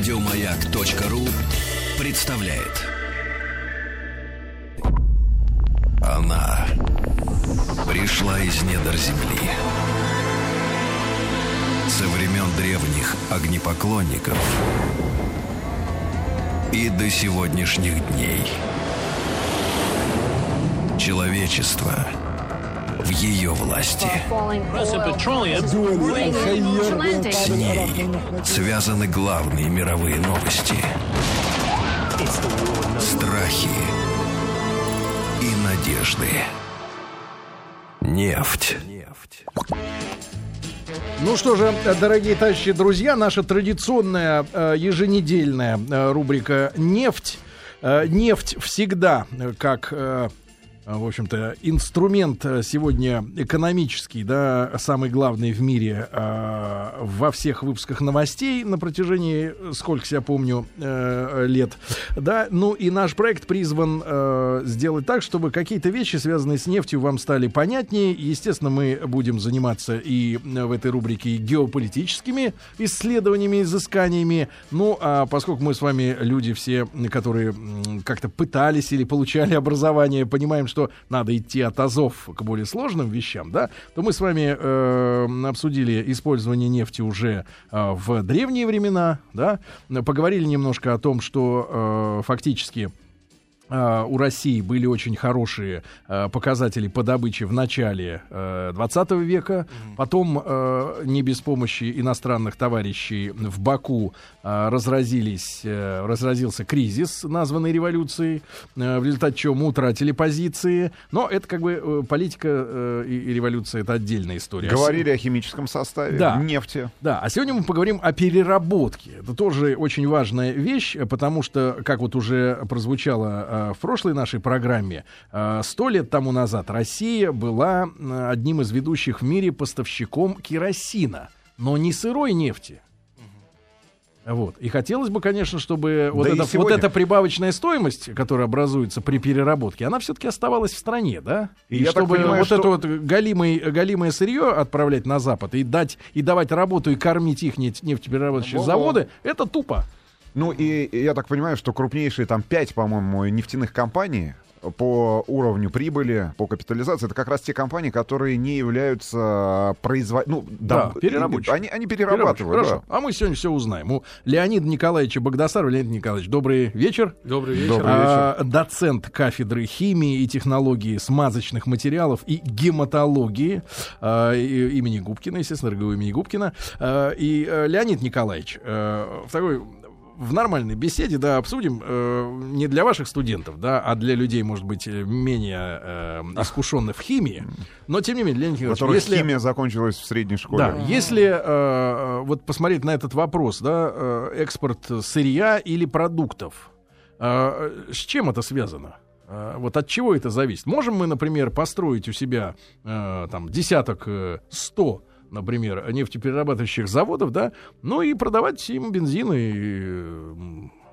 Радиомаяк.ру представляет. Она пришла из недр земли. Со времен древних огнепоклонников и до сегодняшних дней человечество в ее власти. С ней связаны главные мировые новости, страхи и надежды. Нефть. Ну что же, дорогие товарищи, друзья, наша традиционная еженедельная рубрика «Нефть». Нефть всегда как, в общем-то, инструмент сегодня экономический, да, самый главный в мире во всех выпусках новостей на протяжении, сколько я помню, лет. Да, ну и наш проект призван сделать так, чтобы какие-то вещи, связанные с нефтью, вам стали понятнее. Естественно, мы будем заниматься и в этой рубрике геополитическими исследованиями, изысканиями. Ну, а поскольку мы с вами люди все, которые как-то пытались или получали образование, понимаем, что надо идти от азов к более сложным вещам, да, то мы с вами обсудили использование нефти уже в древние времена, да, поговорили немножко о том, что фактически у России были очень хорошие показатели по добыче в начале 20 века. Потом, не без помощи иностранных товарищей, в Баку разразился кризис, названный революцией, в результате чего мы утратили позиции. Но это как бы политика и революция — это отдельная история. Говорили о химическом составе, да, нефти. Да, а сегодня мы поговорим о переработке. Это тоже очень важная вещь, потому что, как вот уже прозвучало в прошлой нашей программе, 100 лет тому назад Россия была одним из ведущих в мире поставщиком керосина, но не сырой нефти. Вот. И хотелось бы, конечно, чтобы вот эта прибавочная стоимость, которая образуется при переработке, она все-таки оставалась в стране, да? И чтобы понимаю, вот это вот галимое сырье отправлять на Запад и давать работу и кормить их нефтеперерабатывающие заводы, это тупо. Ну и я так понимаю, что крупнейшие там 5, по-моему, нефтяных компаний по уровню прибыли, по капитализации, это как раз те компании, которые не являются перерабатывающими. Они перерабатывают. Да. А мы сегодня все узнаем. У Леонида Николаевича Багдасарова. Леонид Николаевич, добрый вечер. Добрый вечер. Доцент кафедры химии и технологии смазочных материалов и гематологии имени Губкина, естественно, РГУ имени Губкина. Леонид Николаевич, в нормальной беседе, да, обсудим не для ваших студентов, да, а для людей, может быть, менее искушенных в химии, но тем не менее, Леонид Николаевич, если химия закончилась в средней школе. Да, если вот посмотреть на этот вопрос, да, экспорт сырья или продуктов, с чем это связано? Вот от чего это зависит? Можем мы, например, построить у себя там десяток, 100, например, нефтеперерабатывающих заводов, да, ну и продавать им бензин и,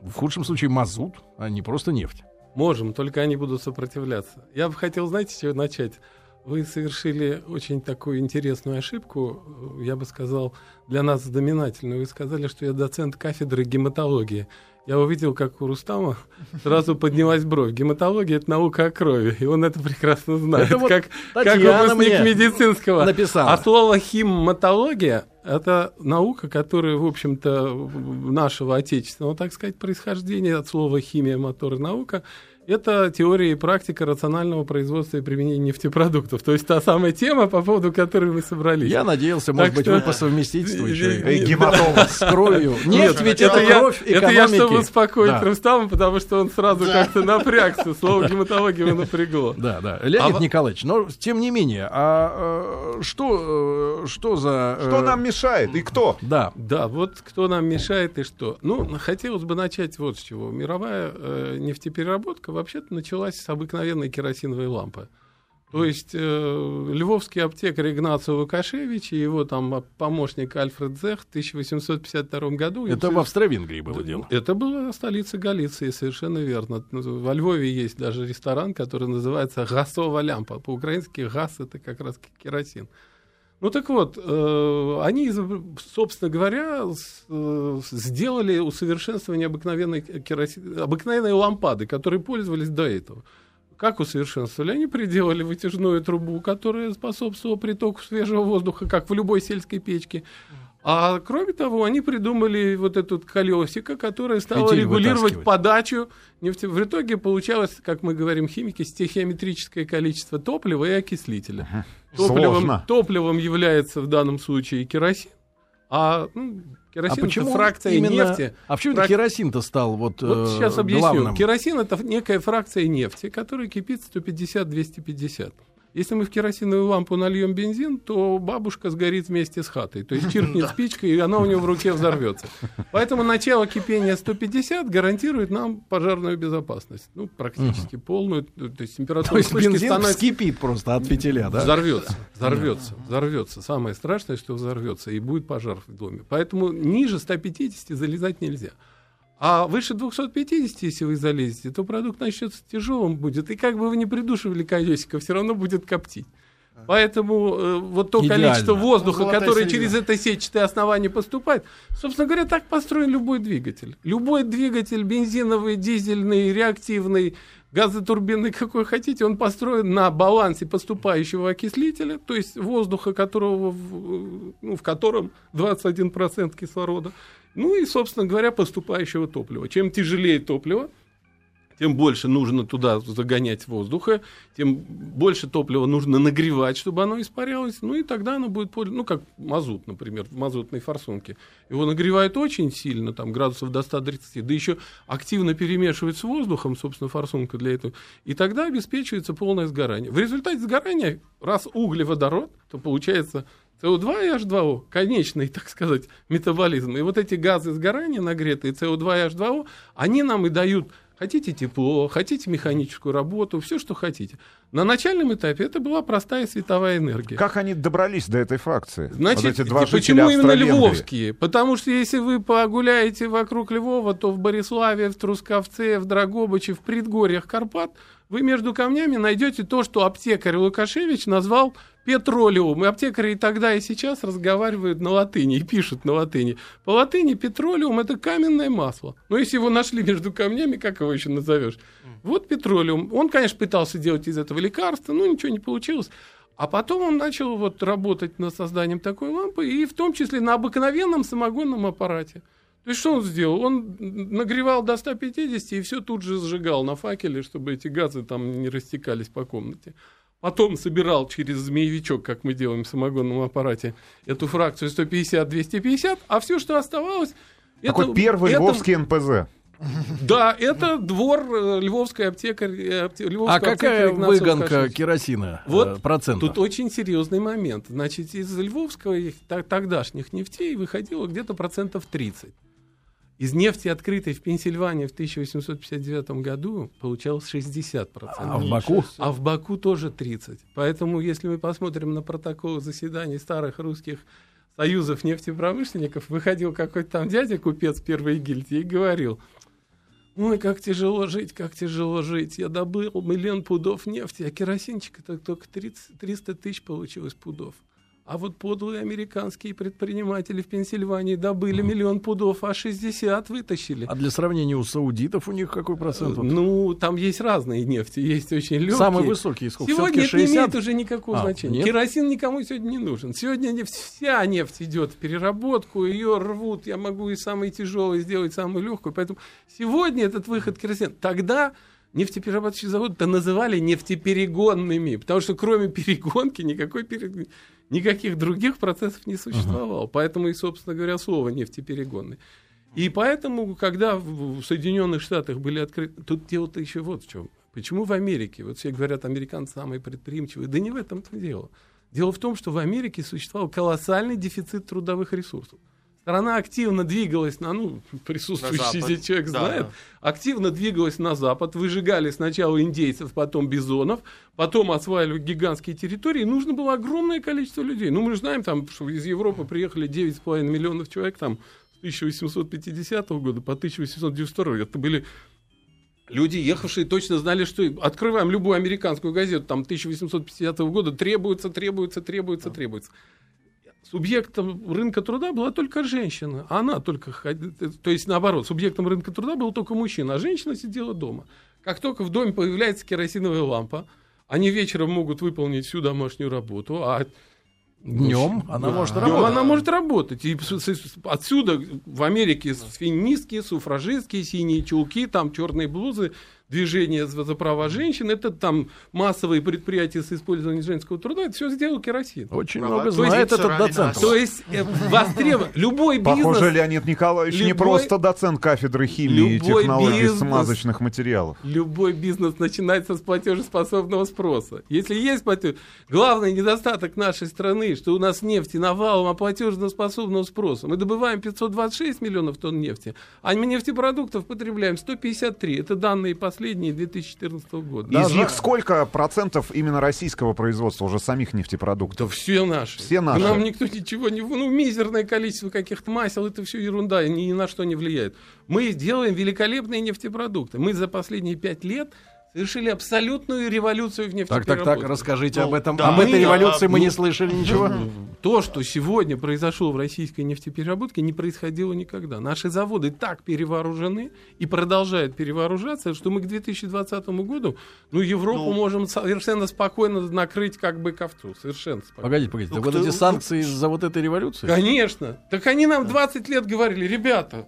в худшем случае, мазут, а не просто нефть. Можем, только они будут сопротивляться. Я бы хотел, знаете, с чего начать? Вы совершили очень такую интересную ошибку, я бы сказал, для нас знаменательную. Вы сказали, что я доцент кафедры гематологии. Я увидел, как у Рустама сразу поднялась бровь. Гематология — это наука о крови, и он это прекрасно знает. Это вот как выпускник медицинского написала. А слово «химатология» — это наука, которая, в общем-то, нашего отечественного, так сказать, происхождения, от слова «химия», «мотор», «наука». Это теория и практика рационального производства и применения нефтепродуктов. То есть та самая тема, по поводу которой мы собрались. Я надеялся, может быть, вы по совместительству еще и гематолог с кровью. Нет, ведь это кровь экономики. Это я, чтобы успокоить Рустама, потому что он сразу как-то напрягся. Слово гематология его напрягло. Да, да. Леонид Николаевич, но тем не менее, а что за... Что нам мешает и кто? Да, да, вот кто нам мешает и что. Ну, хотелось бы начать вот с чего. Мировая нефтепереработка вообще-то началась с обыкновенной керосиновой лампы. То есть львовский аптекарь Игнаций Лукасевич и его там помощник Альфред Зех в 1852 году... Это в Австро-Венгрии было дело. Это была столица Галиции, совершенно верно. Во Львове есть даже ресторан, который называется «Гасова лямпа». По-украински «газ» — это как раз керосин. Ну так вот, они, собственно говоря, сделали усовершенствование обыкновенной лампады, которой пользовались до этого. Как усовершенствовали? Они приделали вытяжную трубу, которая способствовала притоку свежего воздуха, как в любой сельской печке. А кроме того, они придумали вот это колесико, которое стало регулировать подачу нефти. В итоге получалось, как мы говорим химики, стихиометрическое количество топлива и окислителя. Ага. Топливом является в данном случае керосин. Керосин — это фракция нефти. А почему керосин-то стал сейчас объясню. Главным? Керосин — это некая фракция нефти, которая кипит 150-250. Если мы в керосиновую лампу нальем бензин, то бабушка сгорит вместе с хатой. То есть чиркнет спичкой, и она у нее в руке взорвется. Поэтому начало кипения 150 гарантирует нам пожарную безопасность. Ну, практически полную. То есть температура вспышки бензин становится... вскипит просто от фитиля, да? Взорвется. Самое страшное, что взорвется, и будет пожар в доме. Поэтому ниже 150 залезать нельзя. А выше 250, если вы залезете, то продукт начнется тяжелым будет. И как бы вы ни придушивали колесико, все равно будет коптить. Поэтому количество воздуха, которое через это сетчатое основание поступает, собственно говоря, так построен любой двигатель. Любой двигатель бензиновый, дизельный, реактивный, газотурбинный, какой хотите, он построен на балансе поступающего окислителя, то есть воздуха, которого, в котором 21% кислорода. Ну и, собственно говоря, поступающего топлива. Чем тяжелее топливо, тем больше нужно туда загонять воздуха, тем больше топлива нужно нагревать, чтобы оно испарялось. Ну и тогда оно будет как мазут, например, в мазутной форсунке. Его нагревают очень сильно, там градусов до 130, да еще активно перемешивают с воздухом, собственно, форсунка для этого. И тогда обеспечивается полное сгорание. В результате сгорания, раз углеводород, то получается... СО2 и H2O, конечный, так сказать, метаболизм. И вот эти газы сгорания нагретые, СО2 и H2O, они нам и дают, хотите тепло, хотите механическую работу, все, что хотите. На начальном этапе это была простая световая энергия. Как они добрались до этой фракции? Значит, почему именно львовские? Потому что если вы погуляете вокруг Львова, то в Бориславе, в Трускавце, в Дрогобыче, в предгорьях Карпат, вы между камнями найдете то, что аптекарь Лукашевич назвал петролиум. И аптекари и тогда, и сейчас разговаривают на латыни и пишут на латыни. По латыни петролиум — это каменное масло. Но если его нашли между камнями, как его еще назовешь? Вот петролиум. Он, конечно, пытался делать из этого лекарства, но ничего не получилось. А потом он начал работать над созданием такой лампы, и в том числе на обыкновенном самогонном аппарате. То есть что он сделал? Он нагревал до 150 и все тут же сжигал на факеле, чтобы эти газы там не растекались по комнате. Потом собирал через змеевичок, как мы делаем в самогонном аппарате, эту фракцию 150-250, а все, что оставалось... Такой первый львовский НПЗ. Да, это двор львовской аптекарь. А какая выгонка керосина процентов? Тут очень серьезный момент. Значит, из львовских тогдашних нефтей выходило где-то 30%. Из нефти, открытой в Пенсильвании в 1859 году, получалось 60%. А в Баку? А в Баку тоже 30%. Поэтому, если мы посмотрим на протоколы заседаний старых русских союзов нефтепромышленников, выходил какой-то там дядя, купец первой гильдии, и говорил: «Ой, как тяжело жить. Я добыл миллион пудов нефти, а керосинчика-то только 300 тысяч получилось пудов». А подлые американские предприниматели в Пенсильвании добыли миллион пудов, а 60 вытащили. А для сравнения, у саудитов у них какой процент? Там есть разные нефти, есть очень легкие. Самые высокие сколько? Сегодня это 60? Не имеет уже никакого значения. Нет? Керосин никому сегодня не нужен. Сегодня вся нефть идет в переработку, ее рвут. Я могу и самый тяжелый сделать, самую легкую. Поэтому сегодня этот выход керосина. Тогда нефтеперерабатывающие заводы-то называли нефтеперегонными, потому что кроме перегонки никаких других процессов не существовало. Поэтому и, собственно говоря, слово «нефтеперегонный». И поэтому, когда в Соединенных Штатах были открыты... Тут дело-то еще в чем. Почему в Америке? Все говорят, американцы самые предприимчивые. Да не в этом-то дело. Дело в том, что в Америке существовал колоссальный дефицит трудовых ресурсов. Страна активно двигалась присутствующий здесь человек знает, активно двигалась на запад, выжигали сначала индейцев, потом бизонов, потом осваивали гигантские территории, и нужно было огромное количество людей. Мы же знаем, что из Европы приехали 9,5 миллионов человек с 1850 года по 1892. Это были люди, ехавшие, точно знали, что... Открываем любую американскую газету 1850 года, требуется. субъектом рынка труда была только женщина. Она только... То есть, наоборот, субъектом рынка труда был только мужчина, а женщина сидела дома. Как только в доме появляется керосиновая лампа, они вечером могут выполнить всю домашнюю работу, а днем она может работать. Она может работать. И отсюда в Америке феминистки, суфражистки, синие чулки, там черные блузы, движение за права женщин, это там массовые предприятия с использованием женского труда, это все сделал керосин. Очень много знает этот доцент. То есть востребован любой бизнес. Похоже, Леонид Николаевич не просто доцент кафедры химии и технологий смазочных материалов. Любой бизнес начинается с платежеспособного спроса. Если есть платеж, главный недостаток нашей страны, что у нас нефти навалом, а платежеспособного спроса. Мы добываем 526 миллионов тонн нефти, а нефтепродуктов потребляем 153. Это данные по последние 2014 года. Из них сколько процентов именно российского производства уже самих нефтепродуктов? Да все наши. Все наши. Нам никто ничего не... Ну, мизерное количество каких-то масел, это все ерунда, ни на что не влияет. Мы делаем великолепные нефтепродукты. Мы за последние 5 лет совершили абсолютную революцию в нефтепереработке. Так, расскажите об этом. Да, об этой революции мы не слышали ничего. То, что сегодня произошло в российской нефтепереработке, не происходило никогда. Наши заводы так перевооружены и продолжают перевооружаться, что мы к 2020 году, Европу можем совершенно спокойно накрыть как бы ковцу. Совершенно спокойно. Погодите. Так вот эти санкции из-за вот этой революции? Конечно. Так они нам 20 лет говорили, ребята...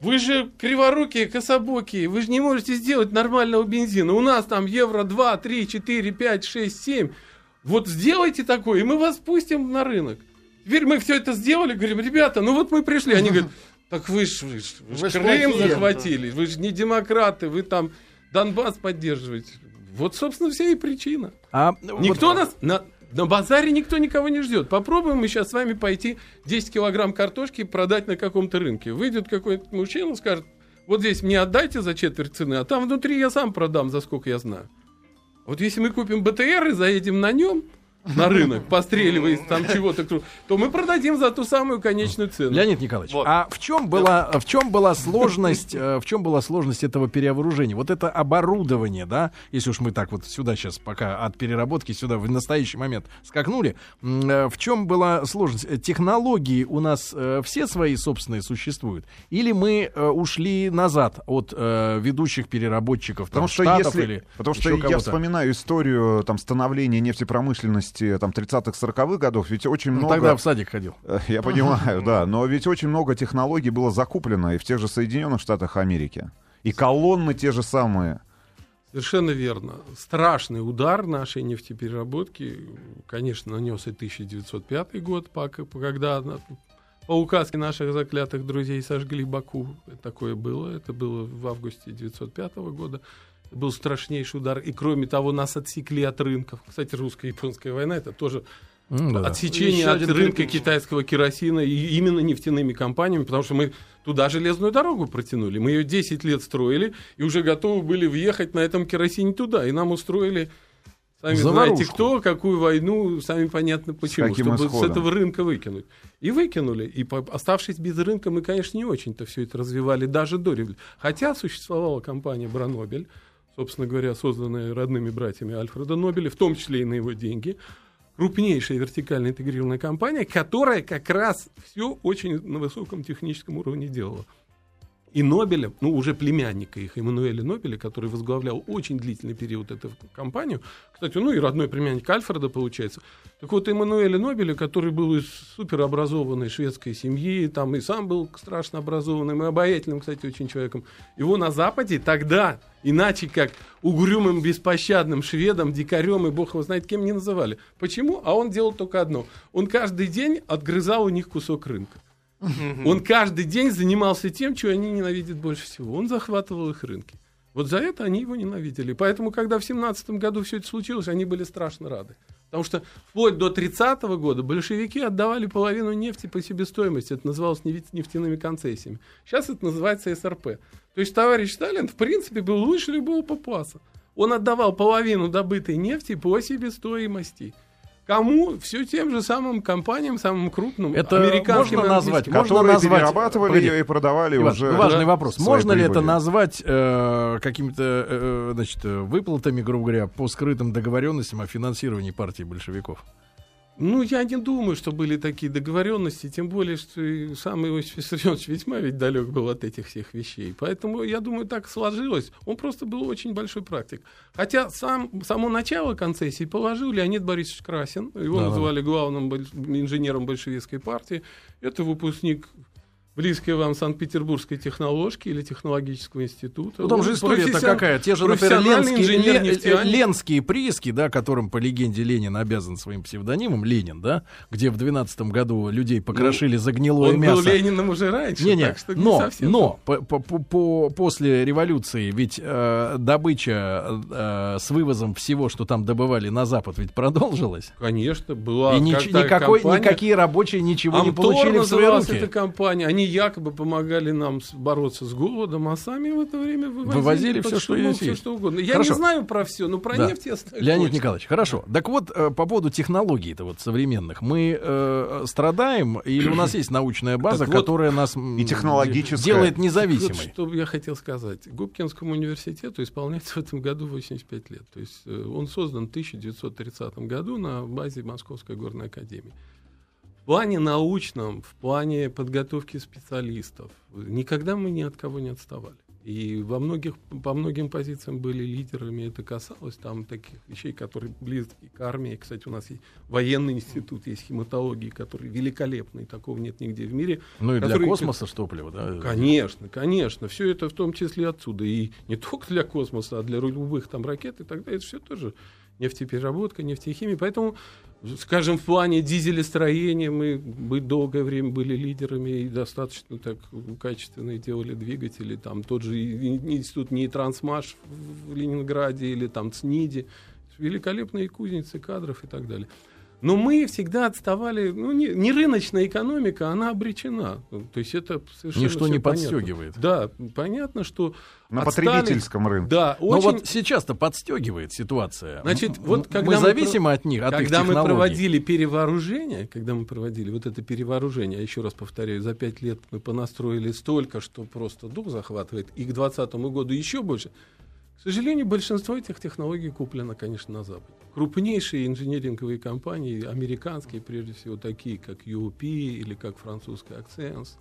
Вы же криворукие, кособокие, вы же не можете сделать нормального бензина. У нас там евро 2, 3, 4, 5, 6, 7. Вот сделайте такое, и мы вас пустим на рынок. Теперь мы все это сделали, говорим, ребята, мы пришли. Они говорят, так вы ж Крым захватили, вы же не демократы, вы там Донбасс поддерживаете. Вот, собственно, вся и причина. Никто нас... На базаре никто никого не ждет. Попробуем мы сейчас с вами пойти 10 килограмм картошки продать на каком-то рынке. Выйдет какой-то мужчина, скажет, вот здесь мне отдайте за четверть цены, а там внутри я сам продам, за сколько я знаю. Вот если мы купим БТР и заедем на нем на рынок, постреливаясь там чего-то, то мы продадим за ту самую конечную цену. Леонид Николаевич, а в чем была сложность этого перевооружения? Вот это оборудование, да, если уж мы так вот сюда сейчас пока от переработки сюда в настоящий момент скакнули, в чем была сложность? Технологии у нас все свои собственные существуют? Или мы ушли назад от ведущих переработчиков там, штатов или потому что я вспоминаю историю там становления нефтепромышленности 30-40-х годов, ведь очень много... Тогда в садик ходил. Я понимаю, да, но ведь очень много технологий было закуплено и в тех же Соединенных Штатах Америки. И колонны те же самые. Совершенно верно. Страшный удар нашей нефтепереработки, конечно, нанес и 1905 год, когда по указке наших заклятых друзей сожгли Баку. Такое было. Это было в августе 1905 года. Был страшнейший удар, и кроме того нас отсекли от рынков. Кстати, русско-японская война — это тоже отсечение от рынка китайского керосина и именно нефтяными компаниями, потому что мы туда железную дорогу протянули. Мы ее 10 лет строили и уже готовы были въехать на этом керосине туда, и нам устроили, сами знаете кто, какую войну, сами понятно почему, чтобы с этого рынка выкинуть. И выкинули, и оставшись без рынка, мы, конечно, не очень-то все это развивали даже до революции. Хотя существовала компания «Бранобель», собственно говоря, созданная родными братьями Альфреда Нобеля, в том числе и на его деньги, крупнейшая вертикально интегрированная компания, которая как раз все очень на высоком техническом уровне делала. И Нобеля, уже племянника их, Эммануэля Нобеля, который возглавлял очень длительный период эту компанию, кстати, и родной племянник Альфреда, получается. Так вот, Эммануэля Нобеля, который был из суперобразованной шведской семьи, там и сам был страшно образованным и обаятельным, кстати, очень человеком, его на Западе тогда... Иначе как угрюмым, беспощадным шведом, дикарем и бог его знает кем не называли. Почему? А он делал только одно. Он каждый день отгрызал у них кусок рынка. Он каждый день занимался тем, чего они ненавидят больше всего. Он захватывал их рынки. Вот за это они его ненавидели. Поэтому, когда в 1917 году все это случилось, они были страшно рады. Потому что вплоть до 1930 года большевики отдавали половину нефти по себестоимости. Это называлось нефтяными концессиями. Сейчас это называется СРП. То есть товарищ Сталин, в принципе, был лучше любого папуаса. Он отдавал половину добытой нефти по себестоимости. Кому? Все тем же самым компаниям, самым крупным, это американским. Можно назвать, перерабатывали ее и продавали уже. Важный вопрос. Можно ли это назвать какими-то выплатами, грубо говоря, по скрытым договоренностям о финансировании партии большевиков? Ну, я не думаю, что были такие договоренности, тем более, что и сам Иосиф Виссарионович Витьма ведь далек был от этих всех вещей. Поэтому, я думаю, так сложилось. Он просто был очень большой практик. Хотя само начало концессии положил Леонид Борисович Красин. Его называли главным инженером большевистской партии. Это выпускник близкой вам Санкт-Петербургской технологии или технологического института. Ну, там же история-то какая. Те же, например, Ленские прииски, да, которым, по легенде, Ленин обязан своим псевдонимом, Ленин, да, где в 12-м году людей покрошили за гнилое мясо. Он был Лениным уже раньше, так что не совсем. Но после революции ведь добыча с вывозом всего, что там добывали на Запад, ведь продолжилась. Конечно, была. И никакие рабочие ничего не получили в свои руки. Амтор называлась эта компания. Они якобы помогали нам бороться с голодом, а сами в это время вывозили все, что есть. Все, что угодно. Я не знаю про все, но про нефть я знаю. Леонид Николаевич, хорошо. Так вот, по поводу технологий-то вот современных. Мы страдаем, или у нас есть научная база, которая нас делает независимой? Вот что я хотел сказать. Губкинскому университету исполняется в этом году 85 лет. То есть он создан в 1930 году на базе Московской горной академии. В плане научном, в плане подготовки специалистов никогда мы ни от кого не отставали. И по многим позициям были лидерами. Это касалось там таких вещей, которые близки к армии. Кстати, у нас есть военный институт, есть химатологии, которые великолепные, такого нет нигде в мире. Ну и для космоса топливо, да? Конечно, конечно. Все это в том числе отсюда. И не только для космоса, а для любых там ракет и так далее. Это все тоже нефтепереработка, нефтехимия. Поэтому, скажем, в плане дизелестроения мы долгое время были лидерами и достаточно так качественно делали двигатели. Там тот же институт Нейтрансмаш в Ленинграде или там ЦНИДИ. Великолепные кузницы кадров и так далее. Но мы всегда отставали. Ну, не рыночная экономика, она обречена. То есть это совершенно ничто не понятно. Подстегивает. Да, понятно, что на потребительском рынке. Да, очень... Но вот сейчас-то подстегивает ситуация. Значит, вот когда мы зависимы от них, от их технологий. Когда мы проводили перевооружение, еще раз повторяю, за 5 лет мы понастроили столько, что просто дух захватывает, и к 2020 году еще больше. К сожалению, большинство этих технологий куплено, конечно, на Западе. Крупнейшие инжиниринговые компании, американские, прежде всего, такие, как UOP или как французская Axens,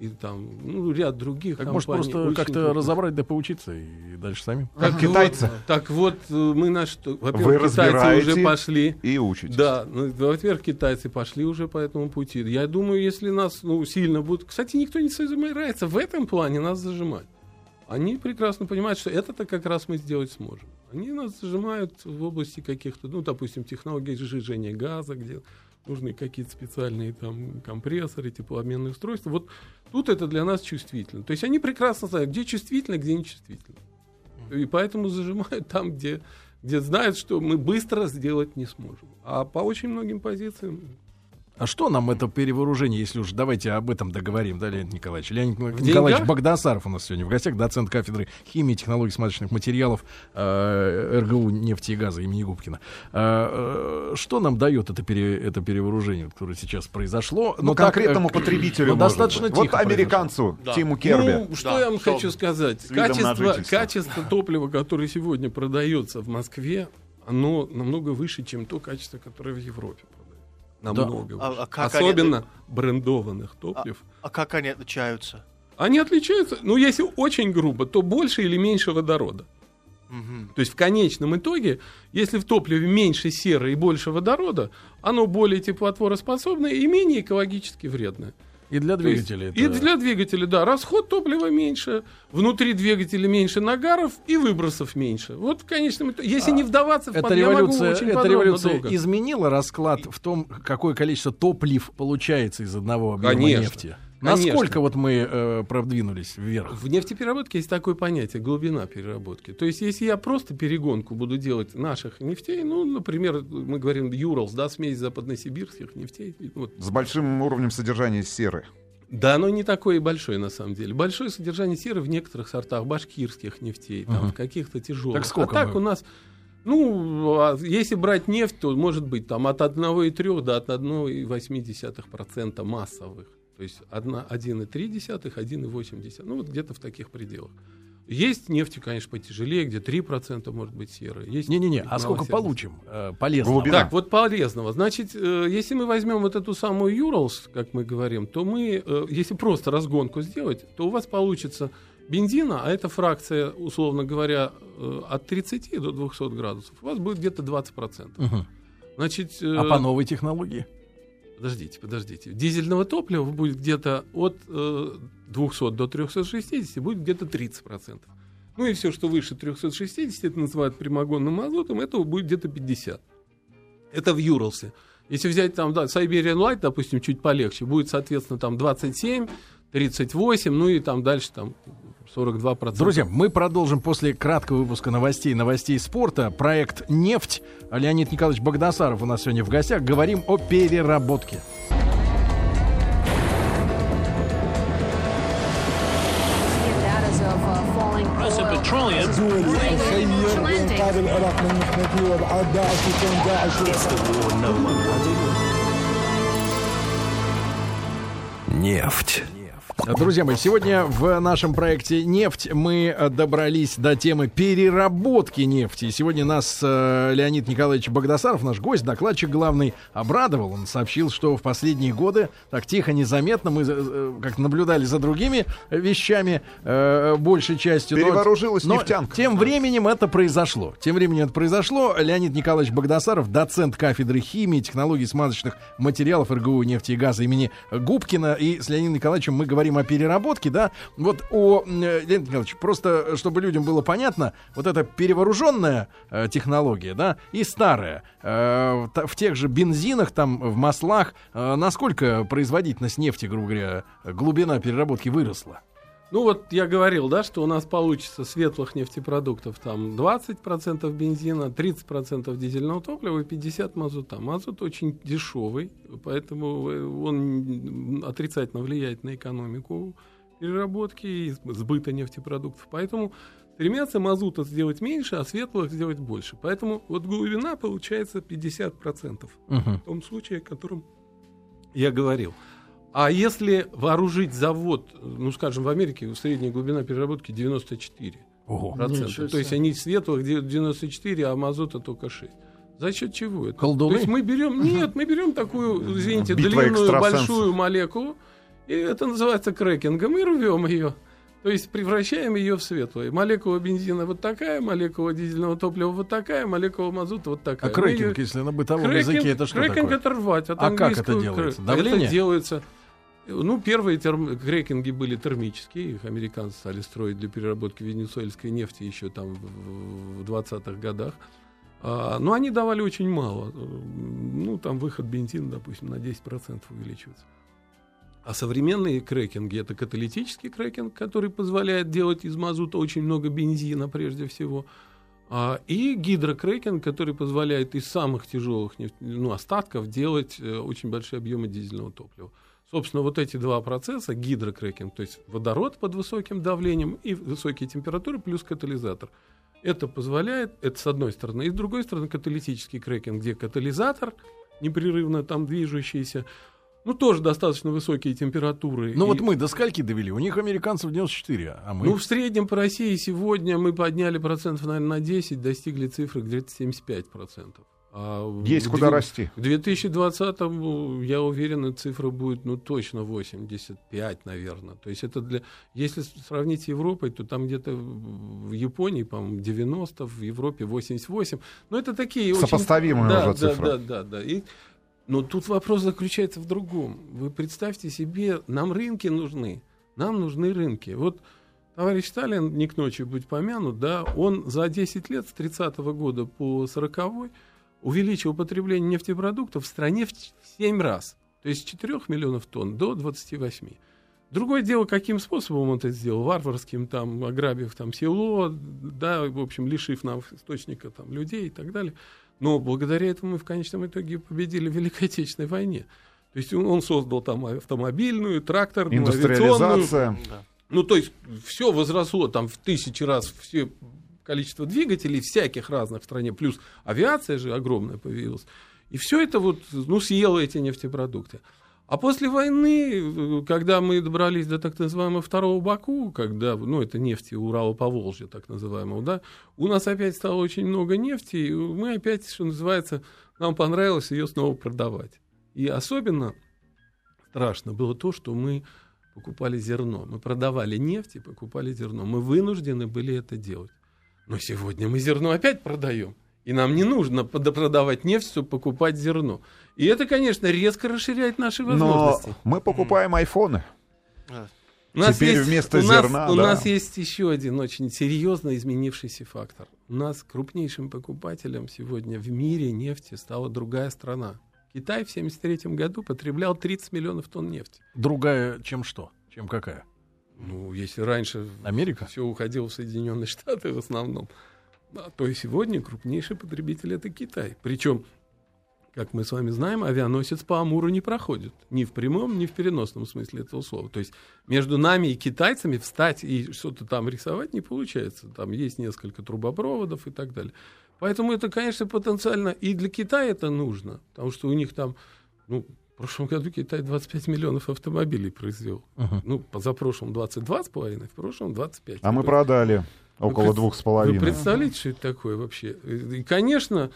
и там, ряд других так компаний. Может, просто как-то крупных. Разобрать да поучиться и дальше сами. Как китайцы. Во-первых, китайцы уже пошли. И учитесь. Да, во-первых, китайцы пошли уже по этому пути. Я думаю, если нас сильно будут... Кстати, никто не собирается в этом плане нас зажимать. Они прекрасно понимают, что это-то как раз мы сделать сможем. Они нас зажимают в области каких-то, допустим, технологий сжижения газа, где нужны какие-то специальные там компрессоры, теплообменные устройства. Вот тут это для нас чувствительно. То есть они прекрасно знают, где чувствительно, где нечувствительно. И поэтому зажимают там, где знают, что мы быстро сделать не сможем. А по очень многим позициям... А что нам это перевооружение, если уж давайте об этом договорим, да, Леонид Николаевич? Леонид Николаевич Багдасаров у нас сегодня в гостях, доцент кафедры химии и технологий смазочных материалов РГУ нефти и газа имени Губкина. Что нам дает это перевооружение, которое сейчас произошло? Ну, конкретному потребителю, ну, достаточно тихо. Вот американцу, да. Тиму Керби. Я вам хочу сказать? Качество топлива, которое сегодня продается в Москве, оно намного выше, чем то качество, которое в Европе. Намного особенно брендованных топлив. А как они отличаются? Они отличаются, если очень грубо, то больше или меньше водорода. Угу. То есть в конечном итоге, если в топливе меньше серы и больше водорода, оно более теплоотвороспособное и менее экологически вредное. И для двигателей. И для двигателей, да. Расход топлива меньше, внутри двигателя меньше нагаров и выбросов меньше. Вот в конечном итоге, если не вдаваться в подробно, я могу очень подробно. Эта революция изменила расклад в том, какое количество топлив получается из одного объема нефти? Конечно. Насколько вот мы продвинулись вверх? В нефтепереработке есть такое понятие — глубина переработки. То есть если я просто перегонку буду делать наших нефтей, например, мы говорим Urals, да, смесь западносибирских нефтей. С большим уровнем содержания серы. Да, оно не такое и большое, на самом деле. Большое содержание серы в некоторых сортах башкирских нефтей, там, каких-то тяжелых. Так сколько у нас... если брать нефть, то может быть там от 1,3 до 1,8% массовых. То есть 1,3, 1,8. Где-то в таких пределах. Есть нефти, конечно, потяжелее, где 3% может быть серы. Есть а сколько получим полезного? Глубина. Так, вот полезного. Значит, если мы возьмем вот эту самую Urals, как мы говорим, то мы, если просто разгонку сделать, то у вас получится бензина, а это фракция, условно говоря, от 30 до 200 градусов, у вас будет где-то 20%. Угу. Значит, а по новой технологии? Подождите. Дизельного топлива будет где-то от 200 до 360, будет где-то 30%. Ну и все, что выше 360, это называют прямогонным азотом, этого будет где-то 50. Это в Urals. Если взять там, да, Siberian Light, допустим, чуть полегче, будет, соответственно, там 27, 38, ну и там дальше там 42%. Друзья, мы продолжим после краткого выпуска новостей спорта. Проект «Нефть». Леонид Николаевич Багдасаров у нас сегодня в гостях. Говорим о переработке. Нефть. Друзья мои, сегодня в нашем проекте «Нефть» мы добрались до темы переработки нефти. Сегодня нас Леонид Николаевич Багдасаров, наш гость, докладчик главный, обрадовал. Он сообщил, что в последние годы так тихо, незаметно мы как наблюдали за другими вещами большей частью. Перевооружилась нефтянка. Тем временем это произошло. Леонид Николаевич Багдасаров, доцент кафедры химии, технологий смазочных материалов РГУ «Нефти и газа» имени Губкина. И с Леонидом Николаевичем мы говорим о переработке, да, вот о... Леонид Николаевич, просто, чтобы людям было понятно, вот эта перевооруженная технология, да, и старая, в тех же бензинах, там, в маслах, насколько производительность нефти, грубо говоря, глубина переработки выросла? Ну, вот я говорил, да, что у нас получится светлых нефтепродуктов, там, 20% бензина, 30% дизельного топлива и 50% мазута. Мазут очень дешевый, поэтому он отрицательно влияет на экономику переработки и сбыта нефтепродуктов. Поэтому стремятся мазута сделать меньше, а светлых сделать больше. Поэтому вот глубина получается 50%. В том случае, о котором я говорил. А если вооружить завод, ну, скажем, в Америке средняя глубина переработки 94%. То есть они светлых 94%, а мазота только 6%. За счет чего это? Колдуны? То есть мы берем, такую, извините, длинную большую молекулу, и это называется крекингом, и рвем ее. То есть превращаем ее в светлую. Молекула бензина вот такая, молекула дизельного топлива вот такая, молекула мазута вот такая. А крекинг, если на бытовом языке, это что такое? Крекинг — это рвать. А как это делается? Давление? Это делается... Ну, первые крекинги были термические, их американцы стали строить для переработки венесуэльской нефти еще там в 20-х годах. Но они давали очень мало. Ну, там выход бензина, допустим, на 10% увеличивается. А современные крекинги — это каталитический крекинг, который позволяет делать из мазута очень много бензина прежде всего. И гидрокрекинг, который позволяет из самых тяжелых остатков делать очень большие объемы дизельного топлива. Собственно, вот эти два процесса — гидрокрекинг, то есть водород под высоким давлением и высокие температуры плюс катализатор. Это позволяет, это с одной стороны, и с другой стороны каталитический крекинг, где катализатор, непрерывно там движущийся, ну, тоже достаточно высокие температуры. Ну, вот мы до скольки довели? У них, американцев, 94, а мы... Ну, в среднем по России сегодня мы подняли процентов, наверное, на 10, достигли цифры где-то 75%. А есть куда расти. К 2020-му, я уверен, цифра будет, ну, точно 85, наверное. То есть это для... Если сравнить с Европой, то там где-то в Японии, по-моему, 90, в Европе 88. Но это такие... Сопоставимые очень... уже цифры. Да. Но тут вопрос заключается в другом. Вы представьте себе, нам рынки нужны. Нам нужны рынки. Вот... Товарищ Сталин, не к ночи будь помянут, да, он за 10 лет, с 30-го года по 40-й, увеличил потребление нефтепродуктов в стране в 7 раз. То есть с 4 миллионов тонн до 28. Другое дело, каким способом он это сделал. Варварским, там, ограбив там, село, да, в общем, лишив нам источника там, людей и так далее. Но благодаря этому мы в конечном итоге победили в Великой Отечественной войне. То есть он создал там автомобильную, тракторную, индустриализация. Ну, то есть все возросло там в 1000 раз, все количество двигателей всяких разных в стране, плюс авиация же огромная появилась. И все это вот, ну, съело эти нефтепродукты. А после войны, когда мы добрались до так называемого второго Баку, когда, это нефть Урала, Поволжья, так называемого, да, у нас опять стало очень много нефти, и мы опять, что называется, нам понравилось ее снова продавать. И особенно страшно было то, что мы покупали зерно. Мы продавали нефть и покупали зерно. Мы вынуждены были это делать. Но сегодня мы зерно опять продаем. И нам не нужно продавать нефть, чтобы покупать зерно. И это, конечно, резко расширяет наши возможности. Но мы покупаем айфоны. У нас теперь есть, вместо зерна. У нас есть еще один очень серьезно изменившийся фактор. У нас крупнейшим покупателем сегодня в мире нефти стала другая страна. Китай в 1973 году потреблял 30 миллионов тонн нефти. Другая чем что? Чем какая? Если раньше Америка? Все уходило в Соединенные Штаты в основном, то и сегодня крупнейший потребитель — это Китай. Причем, как мы с вами знаем, авианосец по Амуру не проходит. Ни в прямом, ни в переносном смысле этого слова. То есть между нами и китайцами встать и что-то там рисовать не получается. Там есть несколько трубопроводов и так далее. Поэтому это, конечно, потенциально и для Китая это нужно. Потому что у них там... В прошлом году Китай 25 миллионов автомобилей произвел. Позапрошлом 22,5, в прошлом 25. А мы продали около 2,5. Вы представляете, что это такое вообще? И, конечно,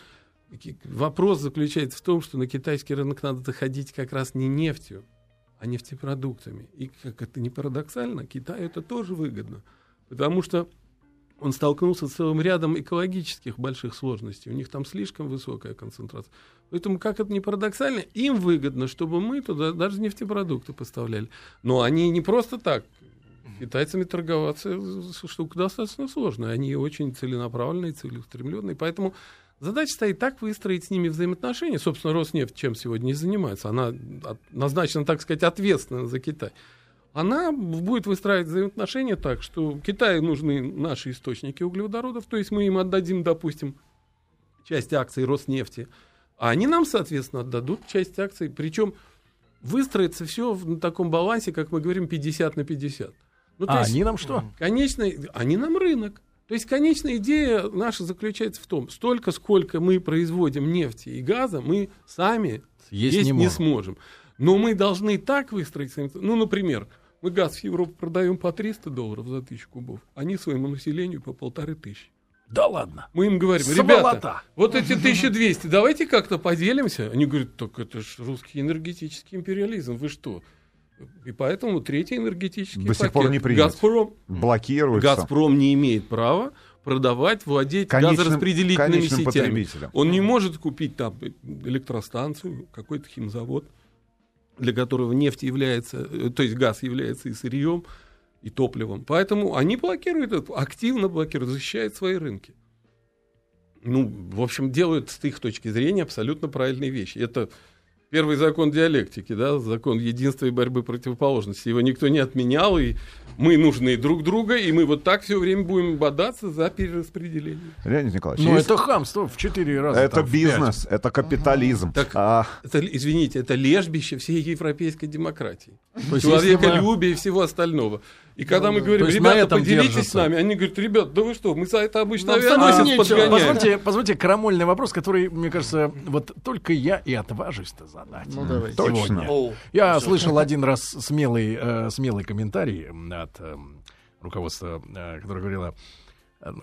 вопрос заключается в том, что на китайский рынок надо заходить как раз не нефтью, а нефтепродуктами. И, как это ни парадоксально, Китаю это тоже выгодно. Потому что он столкнулся с целым рядом экологических больших сложностей. У них там слишком высокая концентрация. Поэтому, как это ни парадоксально, им выгодно, чтобы мы туда даже нефтепродукты поставляли. Но они не просто так. Китайцами торговаться штука достаточно сложная. Они очень целенаправленные, целеустремленные. Поэтому задача стоит так выстроить с ними взаимоотношения. Собственно, Роснефть чем сегодня и занимается. Она назначена, так сказать, ответственно за Китай. Она будет выстраивать взаимоотношения так, что Китаю нужны наши источники углеводородов, то есть мы им отдадим, допустим, часть акций Роснефти, а они нам, соответственно, отдадут часть акций. Причем выстроится все в таком балансе, как мы говорим, 50/50. То есть, они нам что? Они нам рынок. То есть конечная идея наша заключается в том, столько, сколько мы производим нефти и газа, мы сами есть не сможем. Но мы должны так выстроить... Например, мы газ в Европу продаем по $300 за 1000 кубов. Они своему населению по 1500. Да ладно? Мы им говорим: ребята, вот эти 1200, давайте как-то поделимся. Они говорят: так это ж русский энергетический империализм, вы что? И поэтому третий энергетический пакет... До сих пор не принят. Газпром блокируется. Газпром не имеет права продавать, владеть газораспределительными сетями. Он не может купить там электростанцию, какой-то химзавод, для которого нефть является, то есть газ является и сырьем, и топливом. Поэтому они блокируют это, активно блокируют, защищают свои рынки. В общем, делают с их точки зрения абсолютно правильные вещи. Это первый закон диалектики, да, закон единства и борьбы противоположностей. Его никто не отменял, и мы нужны друг друга, и мы вот так все время будем бодаться за перераспределение. Леонид Николаевич, это хамство в 4 раза. Это бизнес, это капитализм. Это лежбище всей европейской демократии, человеколюбия и всего остального. И когда мы говорим: ребята, поделитесь с нами, они говорят: ребят, да вы что, мы за это обычно авианосец подгоняем. Позвольте крамольный вопрос, который, мне кажется, вот только я и отважусь-то задать. Точно. Я слышал один раз смелый комментарий от руководства, которое говорило: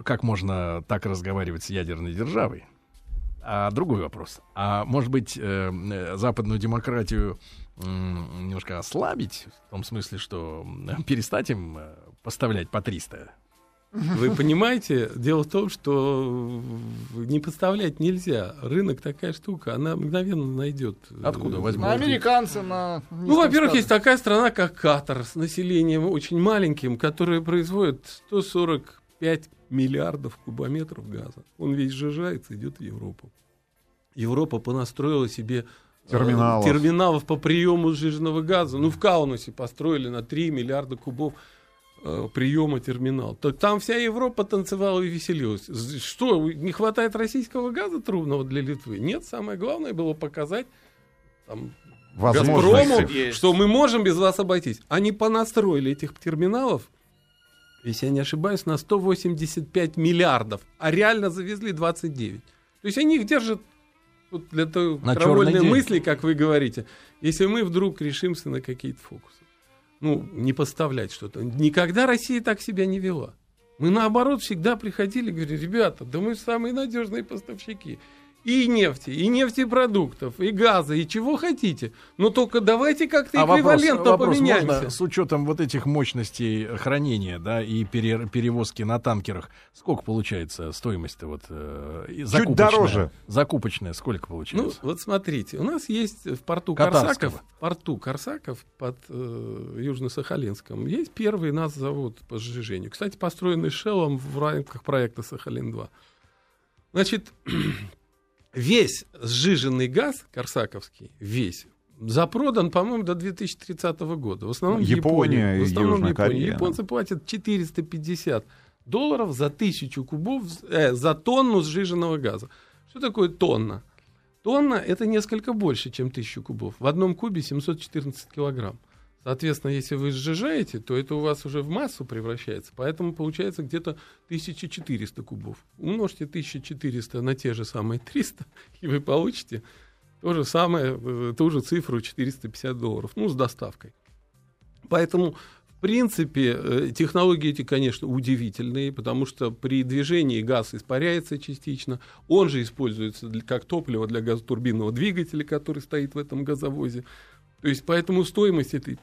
как можно так разговаривать с ядерной державой. А другой вопрос. А может быть, западную демократию немножко ослабить, в том смысле, что перестать им поставлять по 300? Вы понимаете, дело в том, что не поставлять нельзя. Рынок такая штука, она мгновенно найдет. Откуда возьмут? Американцы на... во-первых, есть такая страна, как Катар, с населением очень маленьким, которая производит 145 миллиардов кубометров газа. Он весь сжижается, идет в Европу. Европа понастроила себе терминалов по приему сжиженного газа. В Каунасе построили на 3 миллиарда кубов приема терминал. Там вся Европа танцевала и веселилась. Что, не хватает российского газа трубного для Литвы? Нет, самое главное было показать Газпрому, что мы можем без вас обойтись. Они понастроили этих терминалов, если я не ошибаюсь, на 185 миллиардов, а реально завезли 29. То есть они их держат тут для той кровольной мысли, как вы говорите, если мы вдруг решимся на какие-то фокусы, ну, не поставлять что-то. Никогда Россия так себя не вела. Мы, наоборот, всегда приходили и говорили: ребята, да мы самые надежные поставщики. И нефти, и нефтепродуктов, и газа, и чего хотите. Но только давайте как-то эквивалентно поменяемся. Можно, с учетом вот этих мощностей хранения, да, и перевозки на танкерах, сколько получается стоимость-то вот, закупочная? Чуть дороже. Закупочная сколько получается? Ну, вот смотрите, у нас есть в порту Корсаков, под Южно-Сахалинском, есть первый наш завод по сжижению. Кстати, построенный Шеллом в рамках проекта «Сахалин-2». Значит... Весь сжиженный газ корсаковский, весь, запродан, по-моему, до 2030 года. В основном Япония, Южная Корея. Японцы платят $450 за 1000 кубов, за тонну сжиженного газа. Что такое тонна? Тонна — это несколько больше, чем 1000 кубов. В одном кубе 714 килограмм. Соответственно, если вы сжижаете, то это у вас уже в массу превращается. Поэтому получается где-то 1400 кубов. Умножьте 1400 на те же самые 300, и вы получите то же самое, ту же цифру $450. Ну, с доставкой. Поэтому, в принципе, технологии эти, конечно, удивительные, потому что при движении газ испаряется частично. Он же используется как топливо для газотурбинного двигателя, который стоит в этом газовозе. То есть, поэтому стоимость этой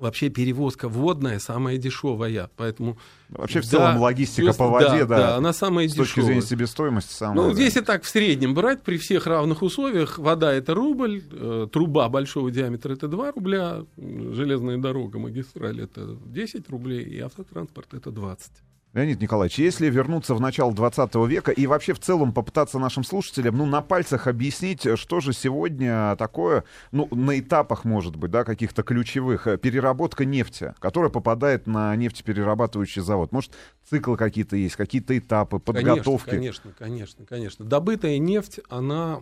вообще перевозка водная самая дешевая. Поэтому вообще в целом логистика по воде, да, она самая дешевая. С точки зрения себестоимости самая. Ну, здесь и так в среднем брать, при всех равных условиях, вода — это рубль, труба большого диаметра — это 2 рубля, железная дорога, магистраль — это 10 рублей, и автотранспорт — это 20. Леонид Николаевич, если вернуться в начало 20 века и вообще в целом попытаться нашим слушателям, ну, на пальцах объяснить, что же сегодня такое, ну, на этапах, может быть, да, каких-то ключевых, переработка нефти, которая попадает на нефтеперерабатывающий завод. Может, циклы какие-то есть, какие-то этапы, подготовки? Конечно. Добытая нефть, она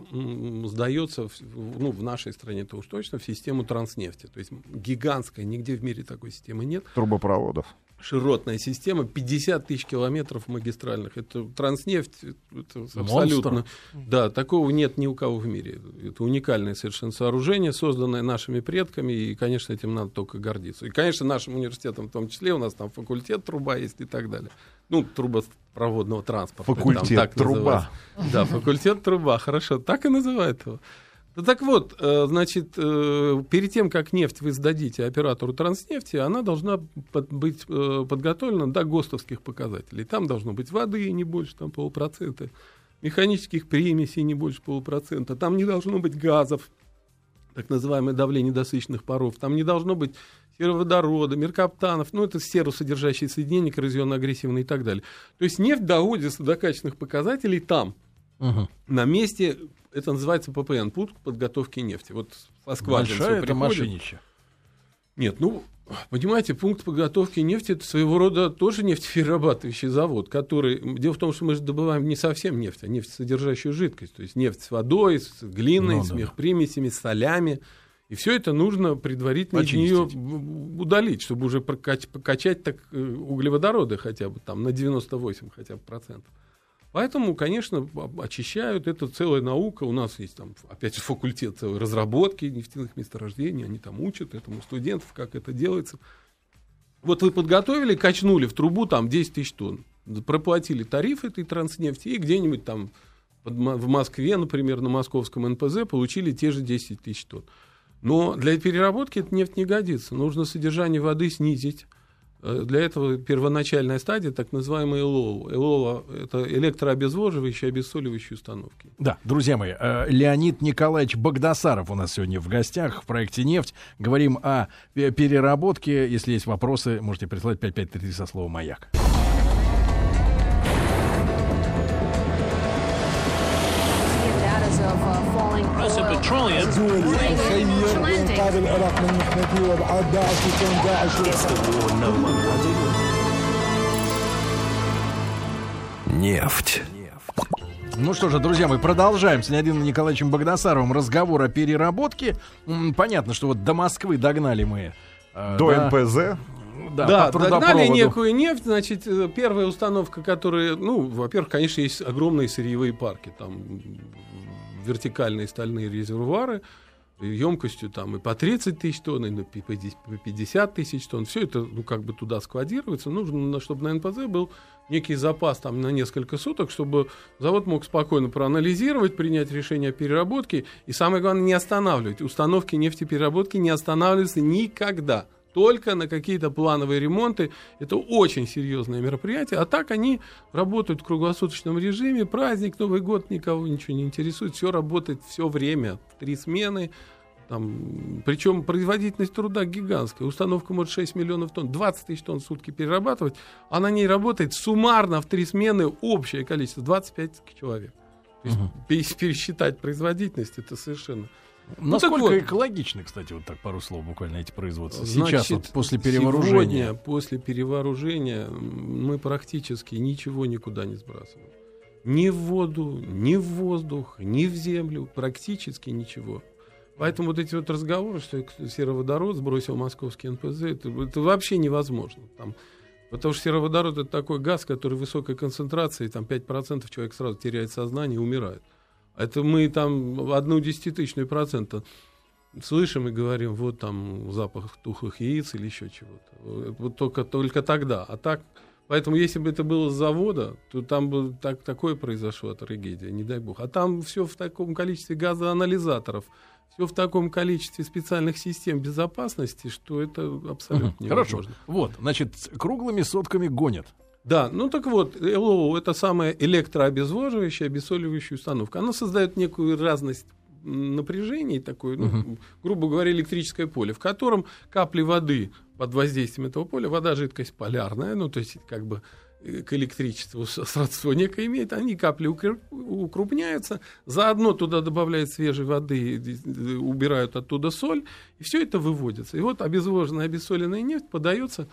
сдается, ну, в нашей стране, то уж точно, в систему Транснефти. То есть гигантская, нигде в мире такой системы нет. Трубопроводов. Широтная система, 50 тысяч километров магистральных. Это Транснефть, это абсолютно... Да, такого нет ни у кого в мире. Это уникальное совершенно сооружение, созданное нашими предками, и, конечно, этим надо только гордиться. И, конечно, нашим университетом в том числе, у нас там факультет труба есть и так далее. Ну, трубопроводного транспорта. Факультет там, так труба. Называется. Да, факультет труба, хорошо, так и называют его. Да, так вот, значит, перед тем, как нефть вы сдадите оператору Транснефти, она должна быть подготовлена до ГОСТовских показателей. Там должно быть воды не больше там, 0,5%, механических примесей не больше 0,5%, там не должно быть газов, так называемое давление досычных паров, там не должно быть сероводорода, меркаптанов, ну, это серосодержащие соединения, коррозионно-агрессивные и так далее. То есть нефть доводится до качественных показателей там, на месте... Это называется ППН, пункт подготовки нефти. Вот со скважин всё приходит. Это мошенничье. Нет, ну, понимаете, пункт подготовки нефти — это своего рода тоже нефтеперерабатывающий завод, который... Дело в том, что мы же добываем не совсем нефть, а нефтесодержащую жидкость. То есть нефть с водой, с глиной, с мехпримесями, с солями. И все это нужно предварительно из нее удалить, чтобы уже покачать так углеводороды хотя бы там на 98 хотя бы процентов. Поэтому, конечно, очищают. Это целая наука. У нас есть там, опять же, факультет целой разработки нефтяных месторождений. Они там учат этому студентов, как это делается. Вот вы подготовили, качнули в трубу там 10 тысяч тонн. Проплатили тариф этой Транснефти и где-нибудь там в Москве, например, на московском НПЗ получили те же 10 тысяч тонн. Но для переработки эта нефть не годится. Нужно содержание воды снизить. Для этого первоначальная стадия, так называемая ЭЛО. ЭЛО — это электрообезвоживающие и обессоливающие установки. Да, друзья мои, Леонид Николаевич Багдасаров у нас сегодня в гостях в проекте «Нефть». Говорим о переработке. Если есть вопросы, можете присылать 5533 со словом «Маяк». Нефть. Ну что же, друзья, мы продолжаем с Леонидом Николаевичем Багдасаровым разговор о переработке. Понятно, что вот до Москвы догнали мы. До НПЗ. Да, догнали некую нефть. Значит, первая установка, которая... Ну, во-первых, конечно, есть огромные сырьевые парки. Там вертикальные стальные резервуары емкостью там и по 30 тысяч тонн, и по 50 тысяч тонн. Все это, ну, как бы туда складируется. Нужно, чтобы на НПЗ был некий запас там на несколько суток, чтобы завод мог спокойно проанализировать, принять решение о переработке. И самое главное, не останавливать. Установки нефтепереработки не останавливаются никогда. Только на какие-то плановые ремонты. Это очень серьезное мероприятие. А так они работают в круглосуточном режиме. Праздник, Новый год, никого ничего не интересует. Все работает все время. 3 смены. Причем производительность труда гигантская. Установка может 6 миллионов тонн, 20 тысяч тонн в сутки перерабатывать. А на ней работает суммарно в 3 смены общее количество 25 человек. То есть пересчитать производительность — это совершенно... Насколько экологично, кстати, вот так пару слов буквально эти производства. Значит, сейчас вот после перевооружения. Сегодня, после перевооружения, мы практически ничего никуда не сбрасываем. Ни в воду, ни в воздух, ни в землю, практически ничего. Поэтому вот эти вот разговоры, что сероводород сбросил московский НПЗ, это вообще невозможно. Там, потому что сероводород — это такой газ, который в высокой концентрации, там 5% человек сразу теряет сознание и умирает. Это мы там 0,01% слышим и говорим, вот там запах тухлых яиц или еще чего-то. Вот только тогда. А так, поэтому если бы это было с завода, то там бы такое произошло трагедия, не дай бог. А там все в таком количестве газоанализаторов, все в таком количестве специальных систем безопасности, что это абсолютно невозможно. Хорошо. Вот, значит, круглыми сотками гонят. Да, ну так вот, ЛОУ — это самая электрообезвоживающая, обессоливающая установка. Она создает некую разность напряжений, такое, ну, грубо говоря, электрическое поле, в котором капли воды под воздействием этого поля, вода — жидкость полярная, ну то есть как бы к электричеству сродство некое имеет, они капли укрупняются, заодно туда добавляют свежей воды, убирают оттуда соль, и все это выводится. И вот обезвоженная, обессоленная нефть подается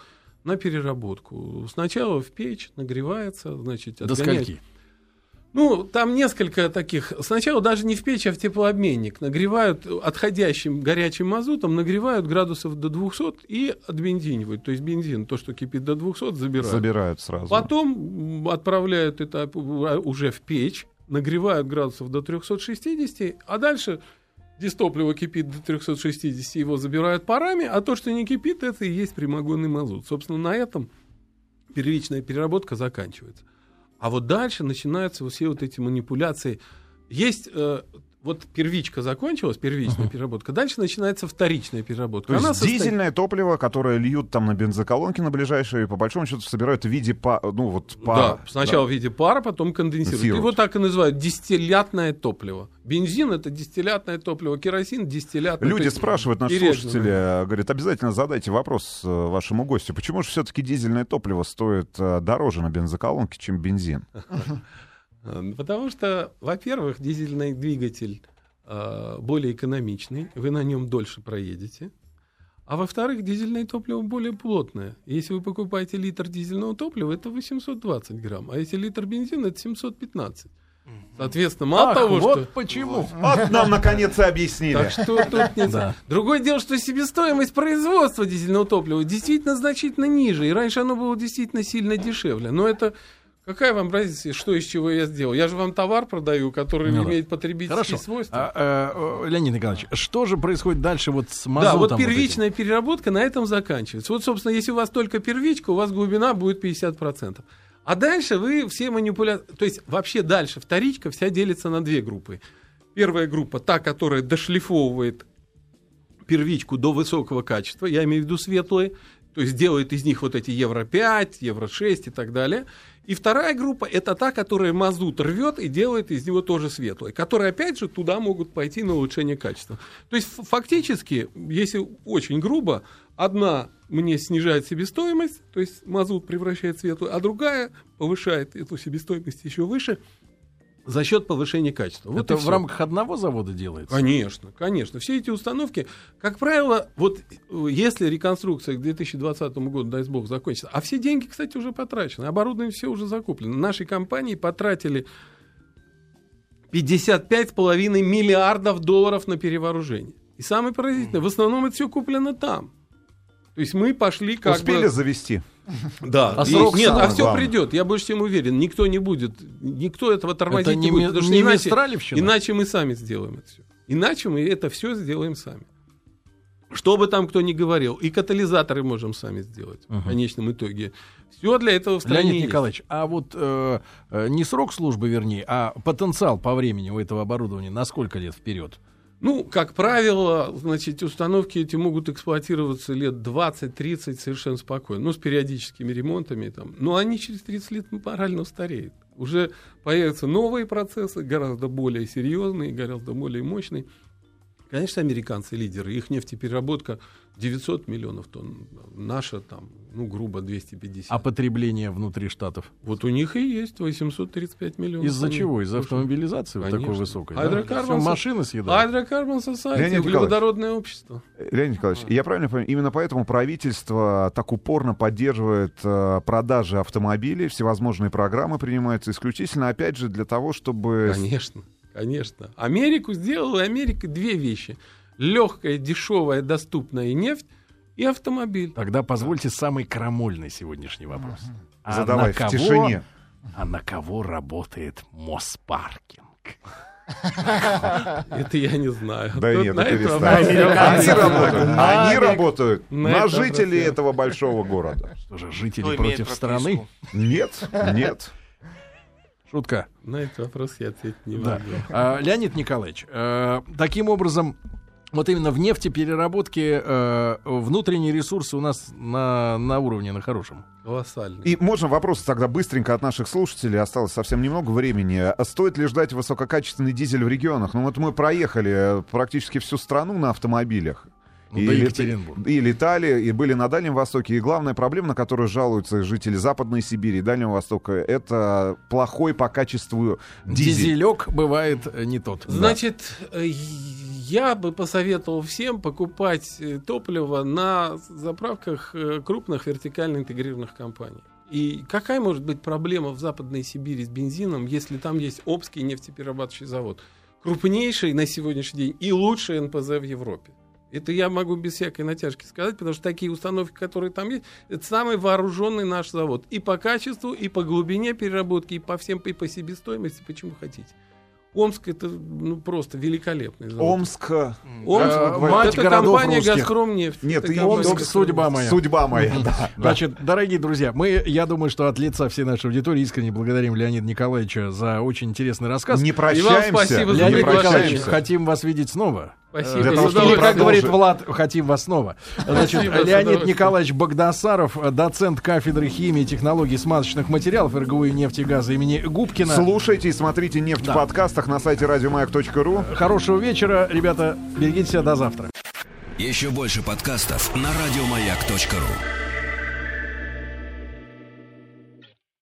на переработку. Сначала в печь нагревается, значит, отгоняет. До скольки? Ну, там несколько таких. Сначала даже не в печь, а в теплообменник. Нагревают отходящим горячим мазутом, нагревают градусов до 200 и отбензинивают. То есть бензин, то, что кипит до 200, забирают. Забирают сразу. Потом отправляют это уже в печь, нагревают градусов до 360, а дальше... Дистопливо кипит до 360, его забирают парами, а то, что не кипит, это и есть прямогонный мазут. Собственно, на этом первичная переработка заканчивается. А вот дальше начинаются все вот эти манипуляции. Есть... Вот первичка закончилась, первичная переработка. Дальше начинается вторичная переработка. То есть дизельное топливо, которое льют там на бензоколонки на ближайшие, по большому счету собирают в виде пара. Ну, вот пара. Да, сначала в виде пара, потом конденсируют. Его так и называют — дистиллятное топливо. Бензин — это дистиллятное топливо, керосин — дистиллятное топливо. Люди спрашивают, наши слушатели, говорят, обязательно задайте вопрос вашему гостю. Почему же все-таки дизельное топливо стоит дороже на бензоколонке, чем бензин? Потому что, во-первых, дизельный двигатель более экономичный, вы на нем дольше проедете. А во-вторых, дизельное топливо более плотное. Если вы покупаете литр дизельного топлива, это 820 грамм. А если литр бензина, это 715. Соответственно, мало того, вот что... почему. Вот нам, наконец, и объяснили. Так что тут нет... Да. Другое дело, что себестоимость производства дизельного топлива действительно значительно ниже. И раньше оно было действительно сильно дешевле. Но это... Какая вам разница, что из чего я сделал? Я же вам товар продаю, который имеет потребительские свойства. Леонид Николаевич, что же происходит дальше вот с мазутом? Да, вот первичная переработка на этом заканчивается. Вот, собственно, если у вас только первичка, у вас глубина будет 50%. А дальше вы все манипуляции... То есть вообще дальше вторичка вся делится на две группы. Первая группа — та, которая дошлифовывает первичку до высокого качества. Я имею в виду светлые. То есть делает из них вот эти Евро-5, Евро-6 и так далее. И вторая группа — это та, которая мазут рвет и делает из него тоже светлое, которые, опять же, туда могут пойти на улучшение качества. То есть фактически, если очень грубо, одна мне снижает себестоимость, то есть мазут превращает в светлую, а другая повышает эту себестоимость еще выше за счет повышения качества. Вот это в рамках одного завода делается? Конечно, конечно. Все эти установки, как правило, вот если реконструкция к 2020 году, дай бог, закончится, а все деньги, кстати, уже потрачены, оборудование все уже закуплено. Наши компании потратили 55,5 миллиардов долларов на перевооружение. И самое поразительное, в основном это все куплено там. То есть мы пошли как успели бы... завести. Да. А срок нет, сам, а все главное. Придет. Я больше чем уверен. Никто не будет. Никто этого тормозить не будет. Потому что не иначе мы сами сделаем это все. Иначе мы это все сделаем сами. Что бы там кто ни говорил. И катализаторы можем сами сделать. В конечном итоге. Все для этого в стране. Леонид Николаевич, а вот не срок службы, вернее, а потенциал по времени у этого оборудования на сколько лет вперед? Ну, как правило, значит, установки эти могут эксплуатироваться лет 20-30 совершенно спокойно. Ну, с периодическими ремонтами. Там. Но они через 30 лет морально устареют. Уже появятся новые процессы, гораздо более серьезные, гораздо более мощные. Конечно, американцы лидеры. Их нефтепереработка 900 миллионов тонн. Наша, там, ну, грубо, 250. А потребление внутри штатов? Вот у них и есть 835 миллионов. Из-за чего? Из-за автомобилизации вот такой высокой? Все машины съедают. Hydrocarbon Society, углеводородное общество. Леонид Николаевич, я правильно понимаю, именно поэтому правительство так упорно поддерживает продажи автомобилей, всевозможные программы принимаются исключительно, опять же, для того, чтобы... Конечно. Америку сделала Америка две вещи. Легкая, дешевая, доступная нефть и автомобиль. Тогда позвольте самый крамольный сегодняшний вопрос. Задавай в тишине. А на кого работает Моспаркинг? Это я не знаю. Да нет, перестань. Они работают на жителей этого большого города. Что же, жители против страны? Нет. Шутка. На этот вопрос я ответить не могу. Да. Леонид Николаевич, таким образом, вот именно в нефтепереработке внутренние ресурсы у нас на уровне, на хорошем. Колоссальный. И можно вопрос тогда быстренько от наших слушателей. Осталось совсем немного времени. Стоит ли ждать высококачественный дизель в регионах? Ну вот мы проехали практически всю страну на автомобилях. И летали, и были на Дальнем Востоке. И главная проблема, на которую жалуются жители Западной Сибири и Дальнего Востока, это плохой по качеству дизель. Дизелек бывает не тот. Значит, я бы посоветовал всем покупать топливо на заправках крупных вертикально интегрированных компаний. И какая может быть проблема в Западной Сибири с бензином, если там есть Обский нефтеперерабатывающий завод? Крупнейший на сегодняшний день и лучший НПЗ в Европе. Это я могу без всякой натяжки сказать, потому что такие установки, которые там есть, это самый вооруженный наш завод. И по качеству, и по глубине переработки, и по всем, и по себестоимости, почему хотите. Омск — это просто великолепный завод. Омск это компания русских. «Газпромнефть». Нет, и Омск — судьба моя. Да. Значит, дорогие друзья, мы, я думаю, что от лица всей нашей аудитории искренне благодарим Леонида Николаевича за очень интересный рассказ. Не прощаемся. И вам спасибо за Николаевич, хотим вас видеть снова. Спасибо. Для того, чтобы, как говорит Влад, хотим вас снова. Значит, Леонид Николаевич Багдасаров, доцент кафедры химии и технологий смазочных материалов РГУ и нефти и газа имени Губкина. Слушайте и смотрите нефть в подкастах на сайте радиомаяк.ру. Хорошего вечера, ребята. Берегите себя, до завтра. Еще больше подкастов на радиомаяк.ру.